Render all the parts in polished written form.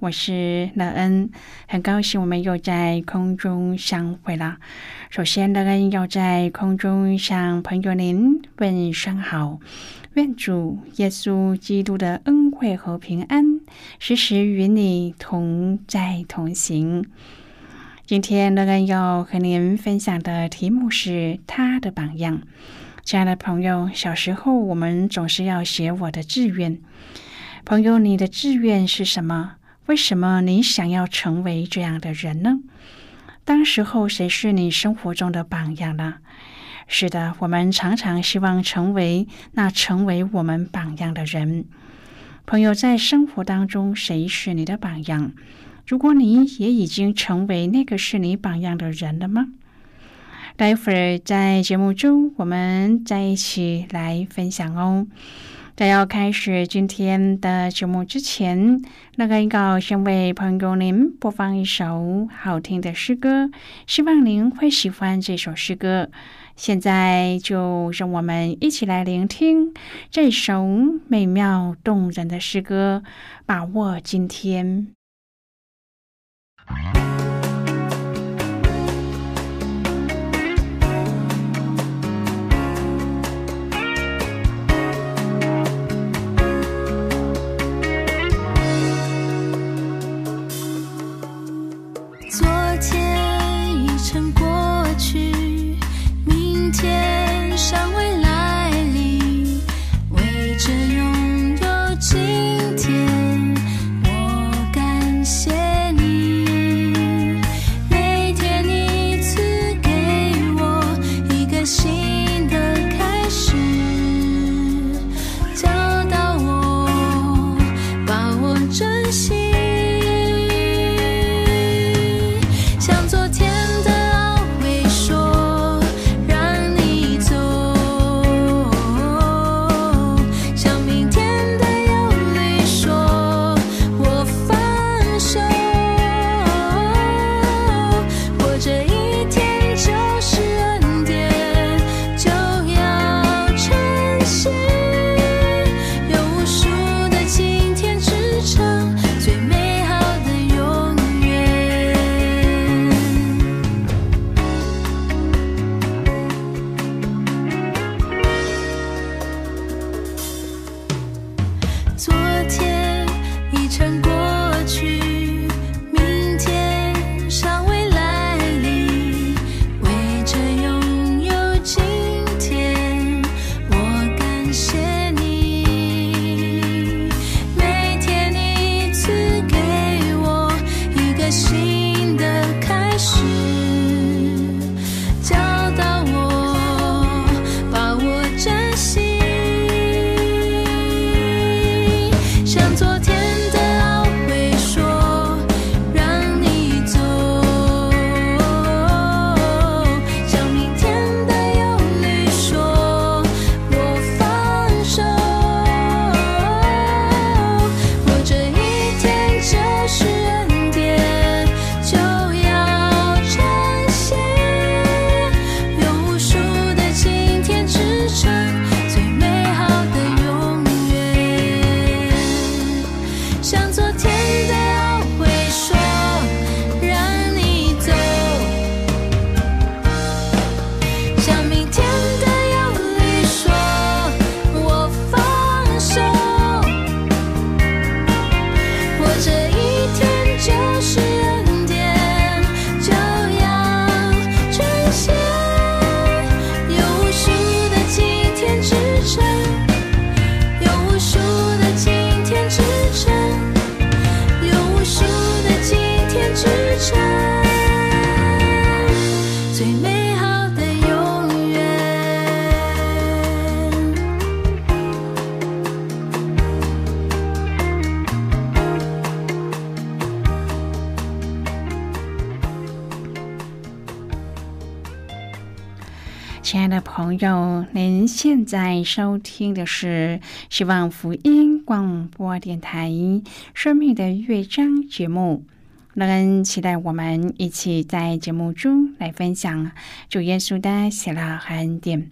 我是乐恩，很高兴我们又在空中相会了。首先，乐恩要在空中向朋友您问声好，愿主耶稣基督的恩惠和平安时时与你同在同行。今天乐恩要和您分享的题目是他的榜样。亲爱的朋友，小时候我们总是要写我的志愿，朋友，你的志愿是什么？为什么你想要成为这样的人呢？当时候谁是你生活中的榜样呢？是的，我们常常希望成为我们榜样的人。朋友，在生活当中，谁是你的榜样？如果你也已经成为那个是你榜样的人了吗？待会儿在节目中，我们再一起来分享哦。在要开始今天的节目之前，那个要先为朋友您播放一首好听的诗歌，希望您会喜欢这首诗歌。现在就让我们一起来聆听这首美妙动人的诗歌，把握今天。亲爱的朋友，您现在收听的是希望福音广播电台生命的乐章节目，乐恩期待我们一起在节目中来分享主耶稣的喜乐和恩典。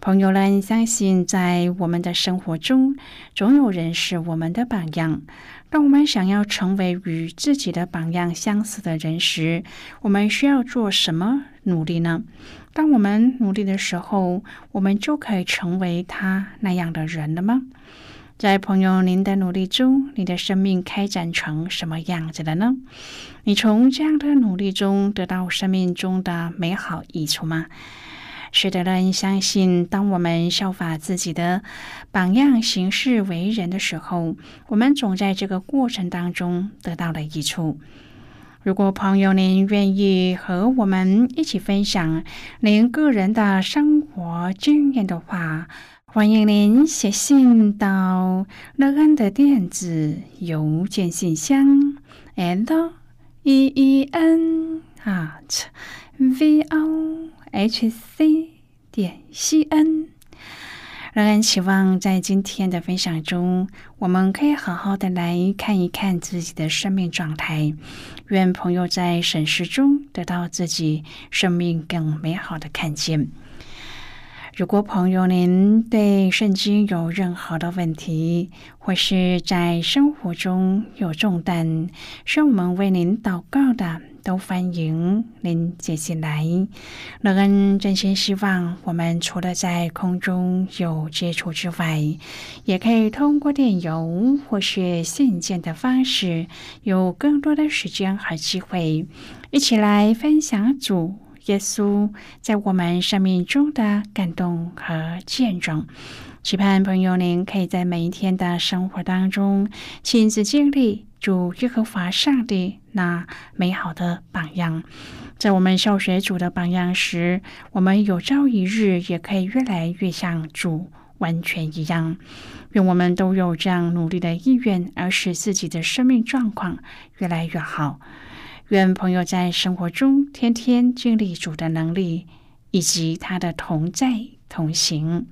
朋友们，相信在我们的生活中总有人是我们的榜样，当我们想要成为与自己的榜样相似的人时，我们需要做什么努力呢？当我们努力的时候，我们就可以成为他那样的人了吗？在朋友您的努力中，你的生命开展成什么样子了呢？你从这样的努力中得到生命中的美好益处吗？是的，人相信当我们效法自己的榜样行事为人的时候，我们总在这个过程当中得到了益处。如果朋友您愿意和我们一起分享您个人的生活经验的话，欢迎您写信到乐恩的电子邮件信箱 len@vohc.cn。 让人期望在今天的分享中，我们可以好好的来看一看自己的生命状态，愿朋友在审视中得到自己生命更美好的看见。如果朋友您对圣经有任何的问题，或是在生活中有重担需要我们为您祷告的，都欢迎您接进来。乐恩真心希望我们除了在空中有接触之外，也可以通过电邮或是信件的方式，有更多的时间和机会一起来分享主耶稣在我们生命中的感动和见证。期盼朋友您可以在每一天的生活当中亲自经历主耶和华上帝那美好的榜样。在我们效学主的榜样时，我们有朝一日也可以越来越像主完全一样。愿我们都有这样努力的意愿，而使自己的生命状况越来越好。愿朋友在生活中天天经历主的能力，以及他的同在同行。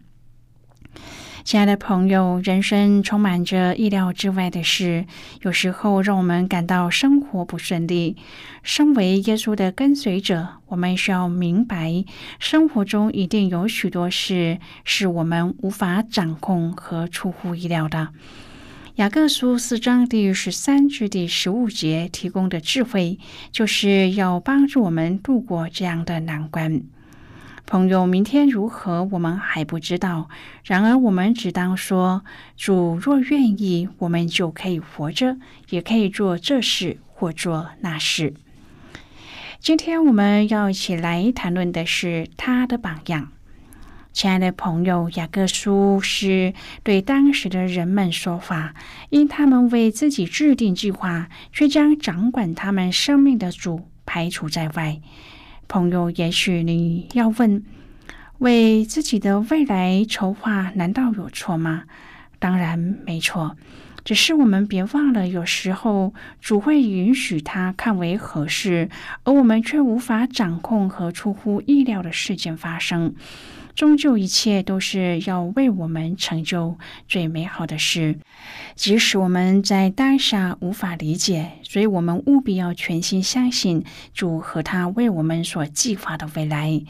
亲爱的朋友，人生充满着意料之外的事，有时候让我们感到生活不顺利。身为耶稣的跟随者，我们需要明白，生活中一定有许多事是我们无法掌控和出乎意料的。雅各书4章第13至第15节提供的智慧，就是要帮助我们度过这样的难关。朋友，明天如何我们还不知道，然而我们只当说，主若愿意，我们就可以活着，也可以做这事或做那事。今天我们要一起来谈论的是他的榜样。亲爱的朋友，雅各书是对当时的人们说法，因他们为自己制定计划，却将掌管他们生命的主排除在外。朋友，也许你要问，为自己的未来筹划难道有错吗？当然没错，只是我们别忘了，有时候主会允许他看为合适，而我们却无法掌控和出乎意料的事件发生。终究一切都是要为我们成就最美好的事，即使我们在当下无法理解，所以我们务必要全心相信主和他为我们所计划的未来。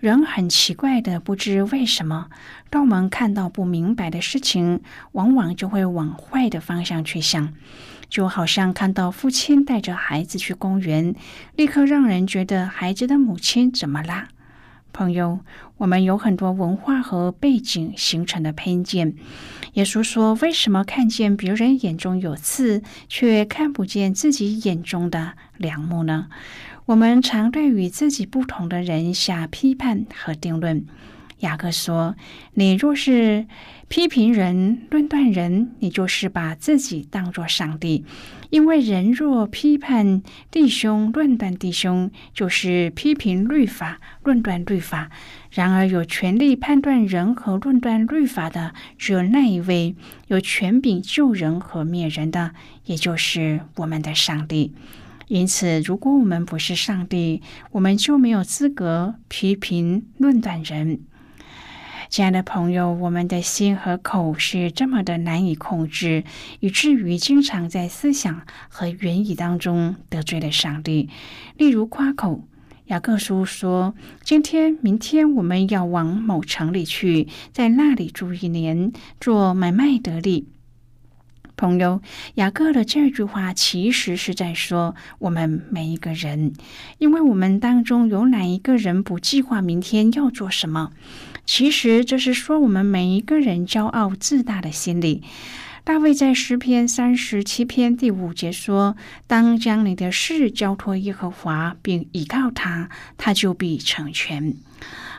人很奇怪的，不知为什么，当我们看到不明白的事情，往往就会往坏的方向去想。就好像看到父亲带着孩子去公园，立刻让人觉得孩子的母亲怎么啦？朋友，我们有很多文化和背景形成的偏见。耶稣说，为什么看见别人眼中有刺，却看不见自己眼中的梁木呢？我们常对与自己不同的人下批判和定论。雅各说，你若是批评人、论断人，你就是把自己当作上帝，因为人若批判弟兄、论断弟兄，就是批评律法、论断律法。然而有权利判断人和论断律法的，只有那一位有权柄救人和灭人的，也就是我们的上帝。因此，如果我们不是上帝，我们就没有资格批评论断人。亲爱的朋友，我们的心和口是这么的难以控制，以至于经常在思想和言语当中得罪了上帝。例如夸口，雅各书说：“今天、明天我们要往某城里去，在那里住一年，做买卖得利。”朋友，雅各的这句话其实是在说我们每一个人，因为我们当中有哪一个人不计划明天要做什么？其实这是说我们每一个人骄傲自大的心理。大卫在诗篇37篇第5节说：“当将你的事交托耶和华，并倚靠他，他就必成全。”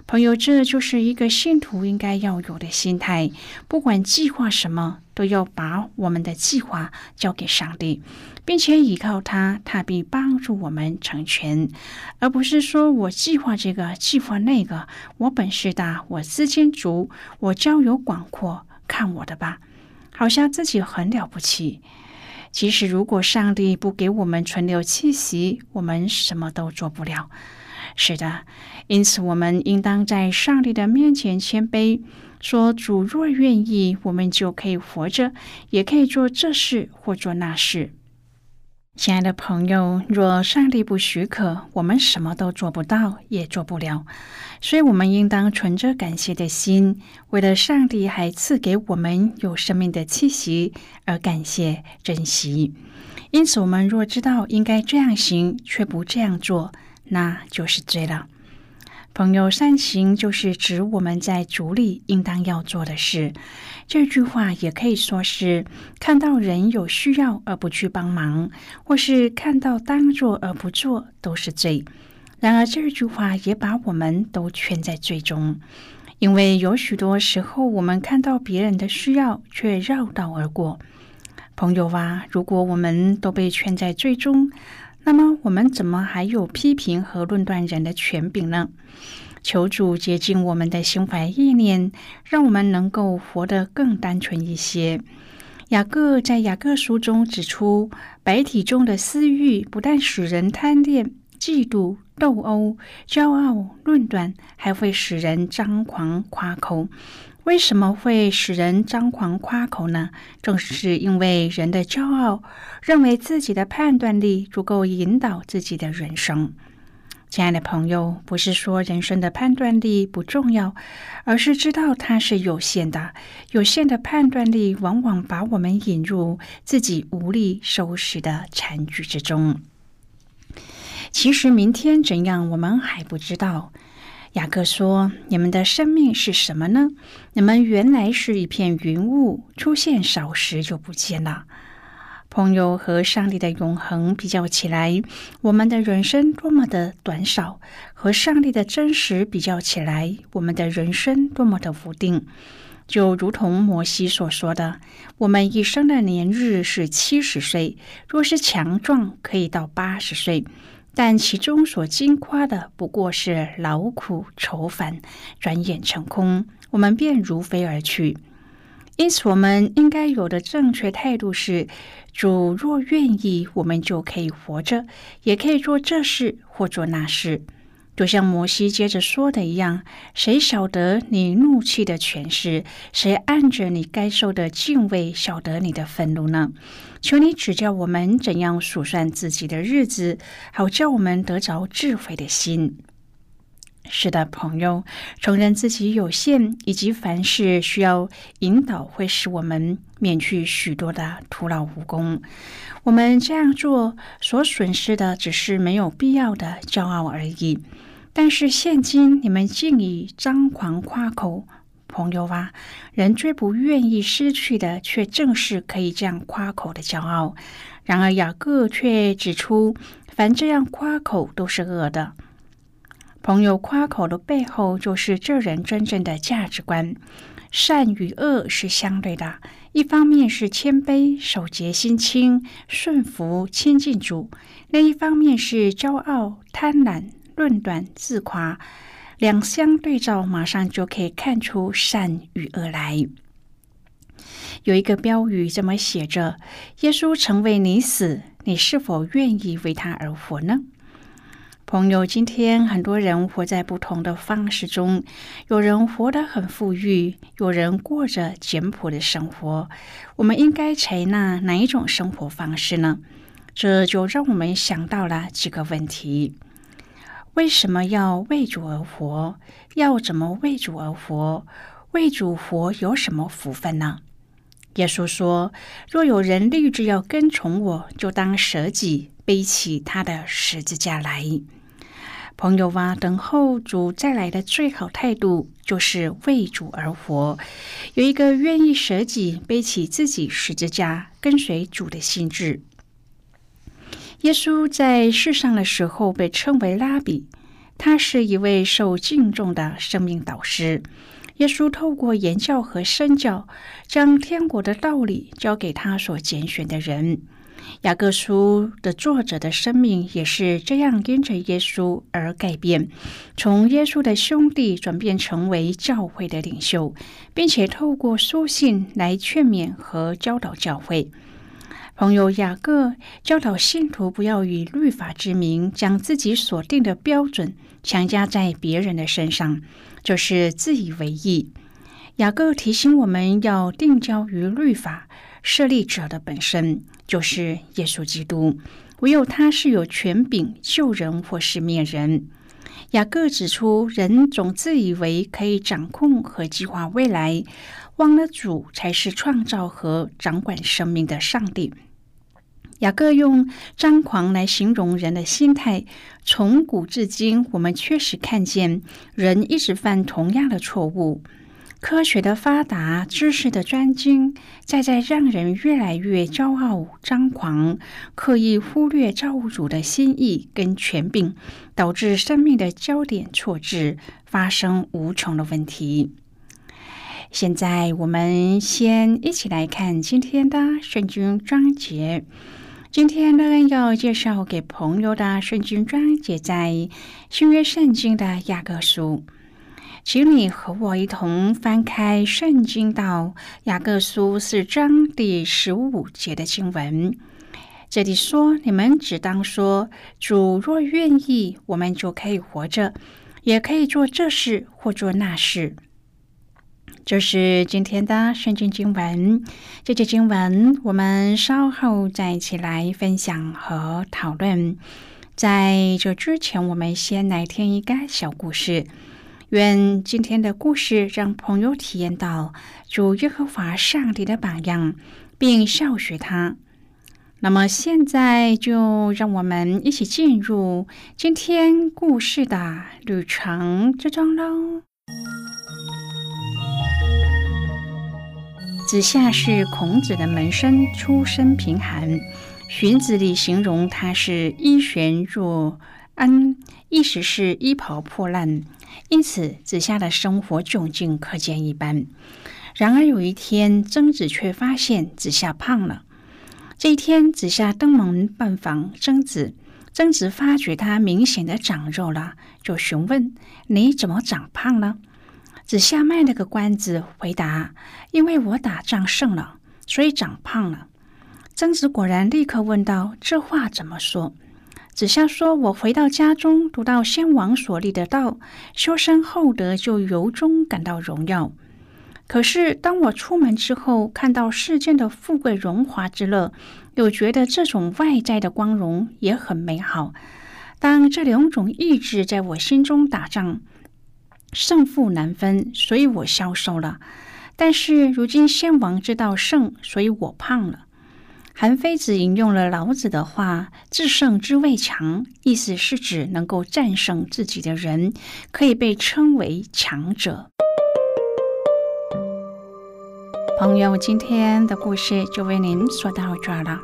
朋友，这就是一个信徒应该要有的心态，不管计划什么，都要把我们的计划交给上帝，并且依靠他，他必帮助我们成全，而不是说我计划这个，计划那个，我本事大，我资金足，我交友广阔，看我的吧，好像自己很了不起。其实，如果上帝不给我们存留气息，我们什么都做不了。是的，因此我们应当在上帝的面前谦卑，说：“主若愿意，我们就可以活着，也可以做这事或做那事。”亲爱的朋友，若上帝不许可，我们什么都做不到，也做不了。所以我们应当存着感谢的心，为了上帝还赐给我们有生命的气息而感谢珍惜。因此我们若知道应该这样行，却不这样做，那就是罪了。朋友，善行就是指我们在主里应当要做的事。这句话也可以说是看到人有需要而不去帮忙，或是看到当做而不做，都是罪。然而这句话也把我们都圈在罪中，因为有许多时候我们看到别人的需要却绕道而过。朋友啊，如果我们都被圈在罪中，那么我们怎么还有批评和论断人的权柄呢？求主洁净我们的心怀意念，让我们能够活得更单纯一些。雅各在雅各书中指出，百体中的私欲不但使人贪恋、嫉妒、斗殴、骄傲、论断，还会使人张狂夸口。为什么会使人张狂夸口呢？正是因为人的骄傲，认为自己的判断力足够引导自己的人生。亲爱的朋友，不是说人生的判断力不重要，而是知道它是有限的。有限的判断力往往把我们引入自己无力收拾的残局之中。其实明天怎样，我们还不知道。雅各说：“你们的生命是什么呢？你们原来是一片云雾，出现少时就不见了。”朋友，和上帝的永恒比较起来，我们的人生多么的短少；和上帝的真实比较起来，我们的人生多么的无定。就如同摩西所说的，我们一生的年日是70岁，若是强壮，可以到80岁。但其中所经夸的不过是劳苦愁烦，转眼成空，我们便如飞而去。因此我们应该有的正确态度是，主若愿意，我们就可以活着，也可以做这事或做那事。就像摩西接着说的一样，谁晓得你怒气的权势？谁按着你该受的敬畏晓得你的愤怒呢？求你指教我们怎样数算自己的日子，好叫我们得着智慧的心。是的，朋友，承认自己有限以及凡事需要引导，会使我们免去许多的徒劳无功。我们这样做所损失的，只是没有必要的骄傲而已。但是现今你们竟以张狂夸口。朋友啊，人最不愿意失去的，却正是可以这样夸口的骄傲。然而雅各却指出，凡这样夸口都是恶的。朋友，夸口的背后就是这人真正的价值观。善与恶是相对的，一方面是谦卑、守节、心清、顺服、亲近主；另一方面是骄傲、贪婪、论断、自夸。两相对照，马上就可以看出善与恶来。有一个标语这么写着：“耶稣曾为你死，你是否愿意为他而活呢？朋友，今天很多人活在不同的方式中，有人活得很富裕，有人过着简朴的生活。我们应该采纳哪一种生活方式呢？这就让我们想到了几个问题：为什么要为主而活？要怎么为主而活？为主活有什么福分呢？耶稣说：“若有人立志要跟从我，就当舍己，背起他的十字架来。”朋友啊，等候主再来的最好态度就是为主而活，有一个愿意舍己背起自己十字架跟随主的心志。耶稣在世上的时候被称为拉比，他是一位受敬重的生命导师。耶稣透过言教和身教，将天国的道理交给他所拣选的人。雅各书的作者的生命也是这样因着耶稣而改变，从耶稣的兄弟转变成为教会的领袖，并且透过书信来劝勉和教导教会。朋友，雅各教导信徒不要以律法之名将自己所定的标准强加在别人的身上，就是自以为意。雅各提醒我们要定焦于律法设立者的本身，就是耶稣基督，唯有他是有权柄救人或是灭人。雅各指出，人总自以为可以掌控和计划未来，忘了主才是创造和掌管生命的上帝。雅各用张狂来形容人的心态，从古至今，我们确实看见人一直犯同样的错误。科学的发达，知识的专精，在让人越来越骄傲、张狂，刻意忽略造物主的心意跟权柄，导致生命的焦点错置，发生无穷的问题。现在我们先一起来看今天的圣经章节。今天呢，要介绍给朋友的圣经章节在新约圣经的雅各书，请你和我一同翻开圣经到雅各书4章第15节的经文。这里说：“你们只当说，主若愿意，我们就可以活着，也可以做这事或做那事。”这是今天的圣经经文，这节经文我们稍后再一起来分享和讨论。在这之前，我们先来听一个小故事。愿今天的故事让朋友体验到主耶和华上帝的榜样，并效学他。那么现在就让我们一起进入今天故事的旅程之中喽。子夏是孔子的门生，出身贫寒。荀子里形容他是衣悬若安，意思是衣袍破烂，因此子夏的生活窘境可见一斑。然而有一天，曾子却发现子夏胖了。这一天，子夏登门拜访曾子发觉他明显的长肉了，就询问：“你怎么长胖了？”子夏卖了个关子，回答：“因为我打仗胜了，所以长胖了。”曾子果然立刻问道：“这话怎么说？”子夏说：“我回到家中，读到先王所立的道，修身厚德，就由衷感到荣耀。可是当我出门之后，看到世间的富贵荣华之乐，又觉得这种外在的光荣也很美好。当这两种意志在我心中打仗，胜负难分，所以我消瘦了。但是如今先王之道胜，所以我胖了。”韩非子引用了老子的话：“至胜之谓强”，意思是指能够战胜自己的人可以被称为强者。朋友，今天的故事就为您说到这儿了。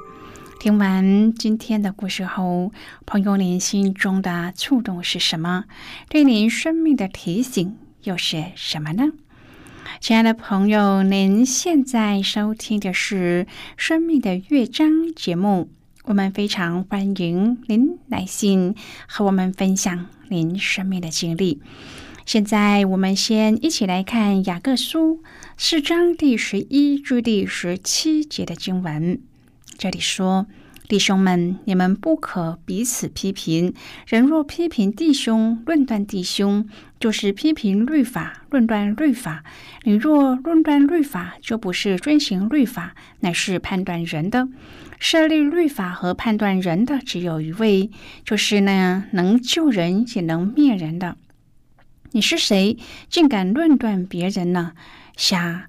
听完今天的故事后，朋友您心中的触动是什么？对您生命的提醒又是什么呢？亲爱的朋友，您现在收听的是生命的乐章节目，我们非常欢迎您来信和我们分享您生命的经历。现在我们先一起来看雅各书4章第11至第17节的经文。这里说：“弟兄们，你们不可彼此批评。人若批评弟兄，论断弟兄，就是批评律法，论断律法。你若论断律法，就不是遵行律法，乃是判断人的。设立律法和判断人的只有一位，就是那能救人也能灭人的。你是谁，竟敢论断别人呢？瞎！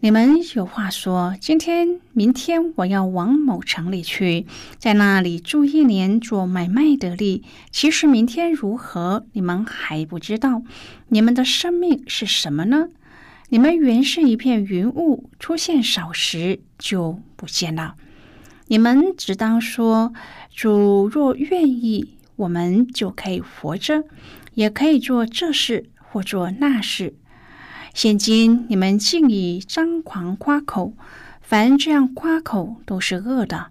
你们有话说，今天明天我要往某城里去，在那里住一年，做买卖得利。其实明天如何，你们还不知道。你们的生命是什么呢？你们原是一片云雾，出现少时就不见了。你们只当说，主若愿意，我们就可以活着，也可以做这事或做那事。现今你们竟以张狂夸口，凡这样夸口都是恶的。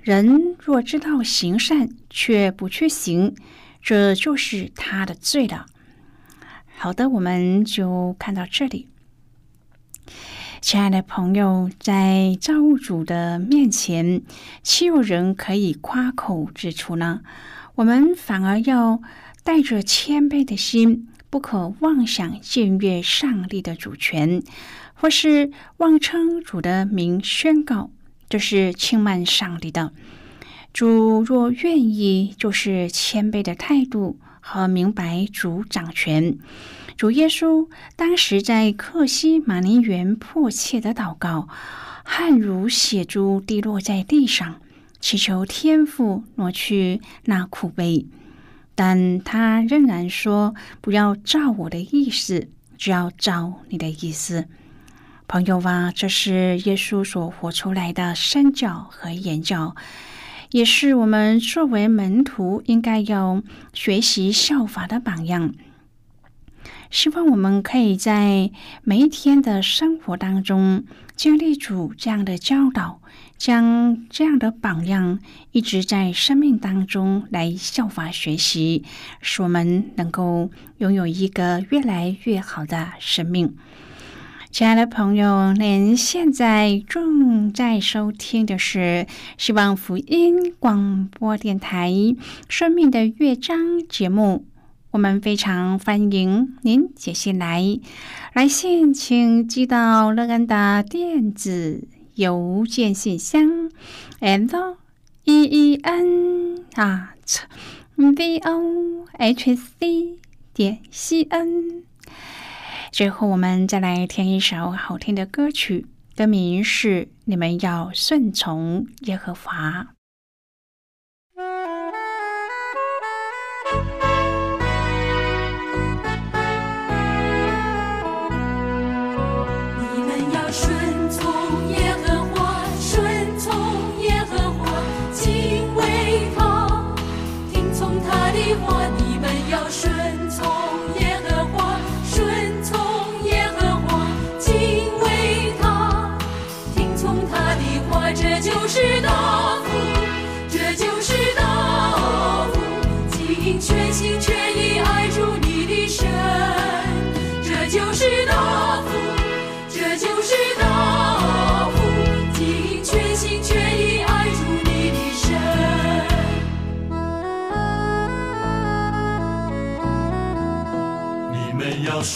人若知道行善，却不去行，这就是他的罪了。好的，我们就看到这里。亲爱的朋友，在造物主的面前，岂有人可以夸口之处呢？我们反而要带着谦卑的心，不可妄想僭越上帝的主权，或是妄称主的名宣告，这是轻慢上帝的。主若愿意，就是谦卑的态度和明白主掌权。主耶稣当时在客西马尼园迫切的祷告，汗如血珠滴落在地上，祈求天父挪去那苦杯。但他仍然说，不要照我的意思，只要照你的意思。朋友啊，这是耶稣所活出来的身教和言教，也是我们作为门徒应该要学习效法的榜样。希望我们可以在每一天的生活当中经历主这样的教导，将这样的榜样一直在生命当中来效法学习，使我们能够拥有一个越来越好的生命。亲爱的朋友，您现在正在收听的是希望福音广播电台生命的乐章节目，我们非常欢迎您写信来。来信请寄到乐安的电子邮件信箱 len@vohc.cn。 最后我们再来听一首好听的歌曲，歌名是《你们要顺从耶和华》。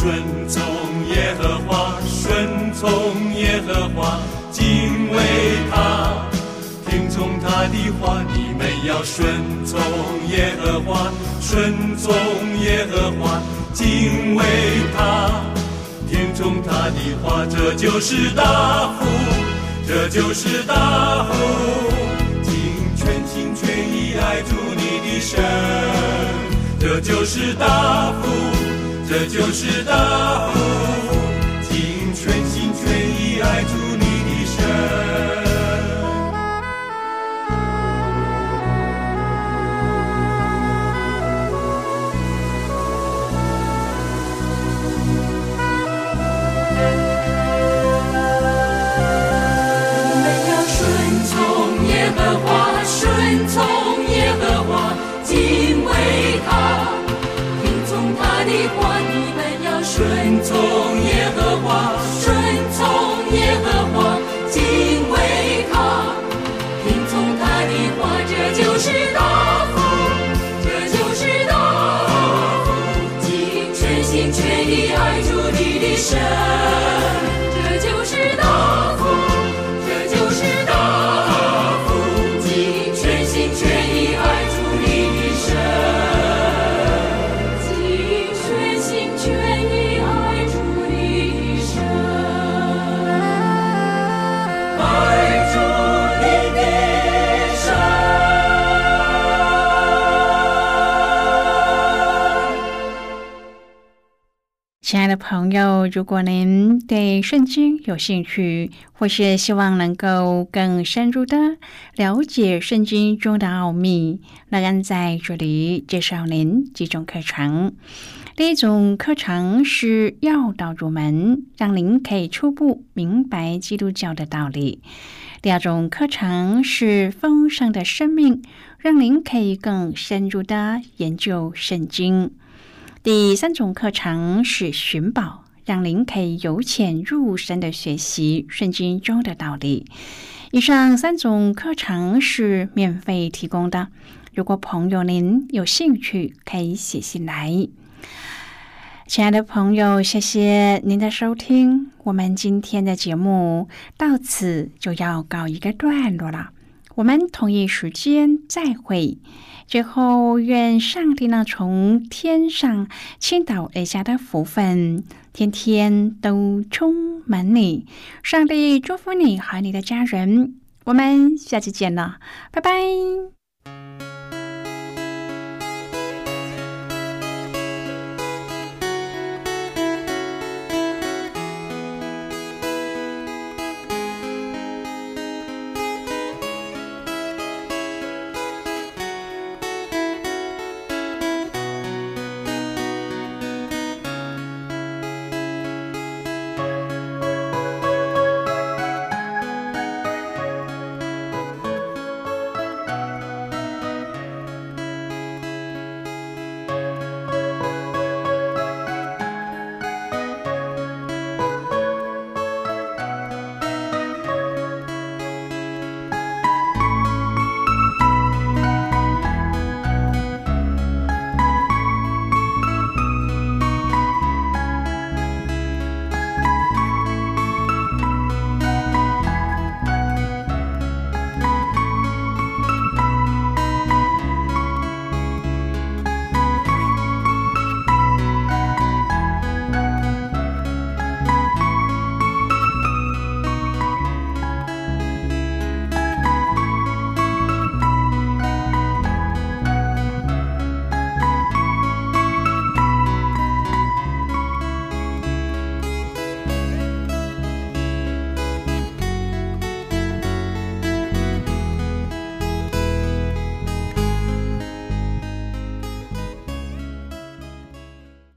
顺从耶和华，顺从耶和华，敬畏他，听从他的话。你们要顺从耶和华，顺从耶和华，敬畏他，听从他的话。这就是大福，这就是大福，尽全心全意爱主你的神，这就是大福，这就是大福，尽全心全意爱主你的神。你们要顺从耶和华，顺从耶和华，敬畏他。你们要顺从亲爱的朋友，如果您对圣经有兴趣，或是希望能够更深入的了解圣经中的奥秘，那安在这里介绍您几种课程。第一种课程是要道入门，让您可以初步明白基督教的道理。第二种课程是丰盛的生命，让您可以更深入的研究圣经。第三种课程是寻宝，让您可以由浅入深的学习圣经中的道理。以上三种课程是免费提供的，如果朋友您有兴趣，可以写信来。亲爱的朋友，谢谢您的收听，我们今天的节目到此就要告一个段落了，我们同一时间再会。最后，愿上帝那从天上倾倒而下的福分，天天都充满你。上帝祝福你和你的家人。我们下期见了，拜拜。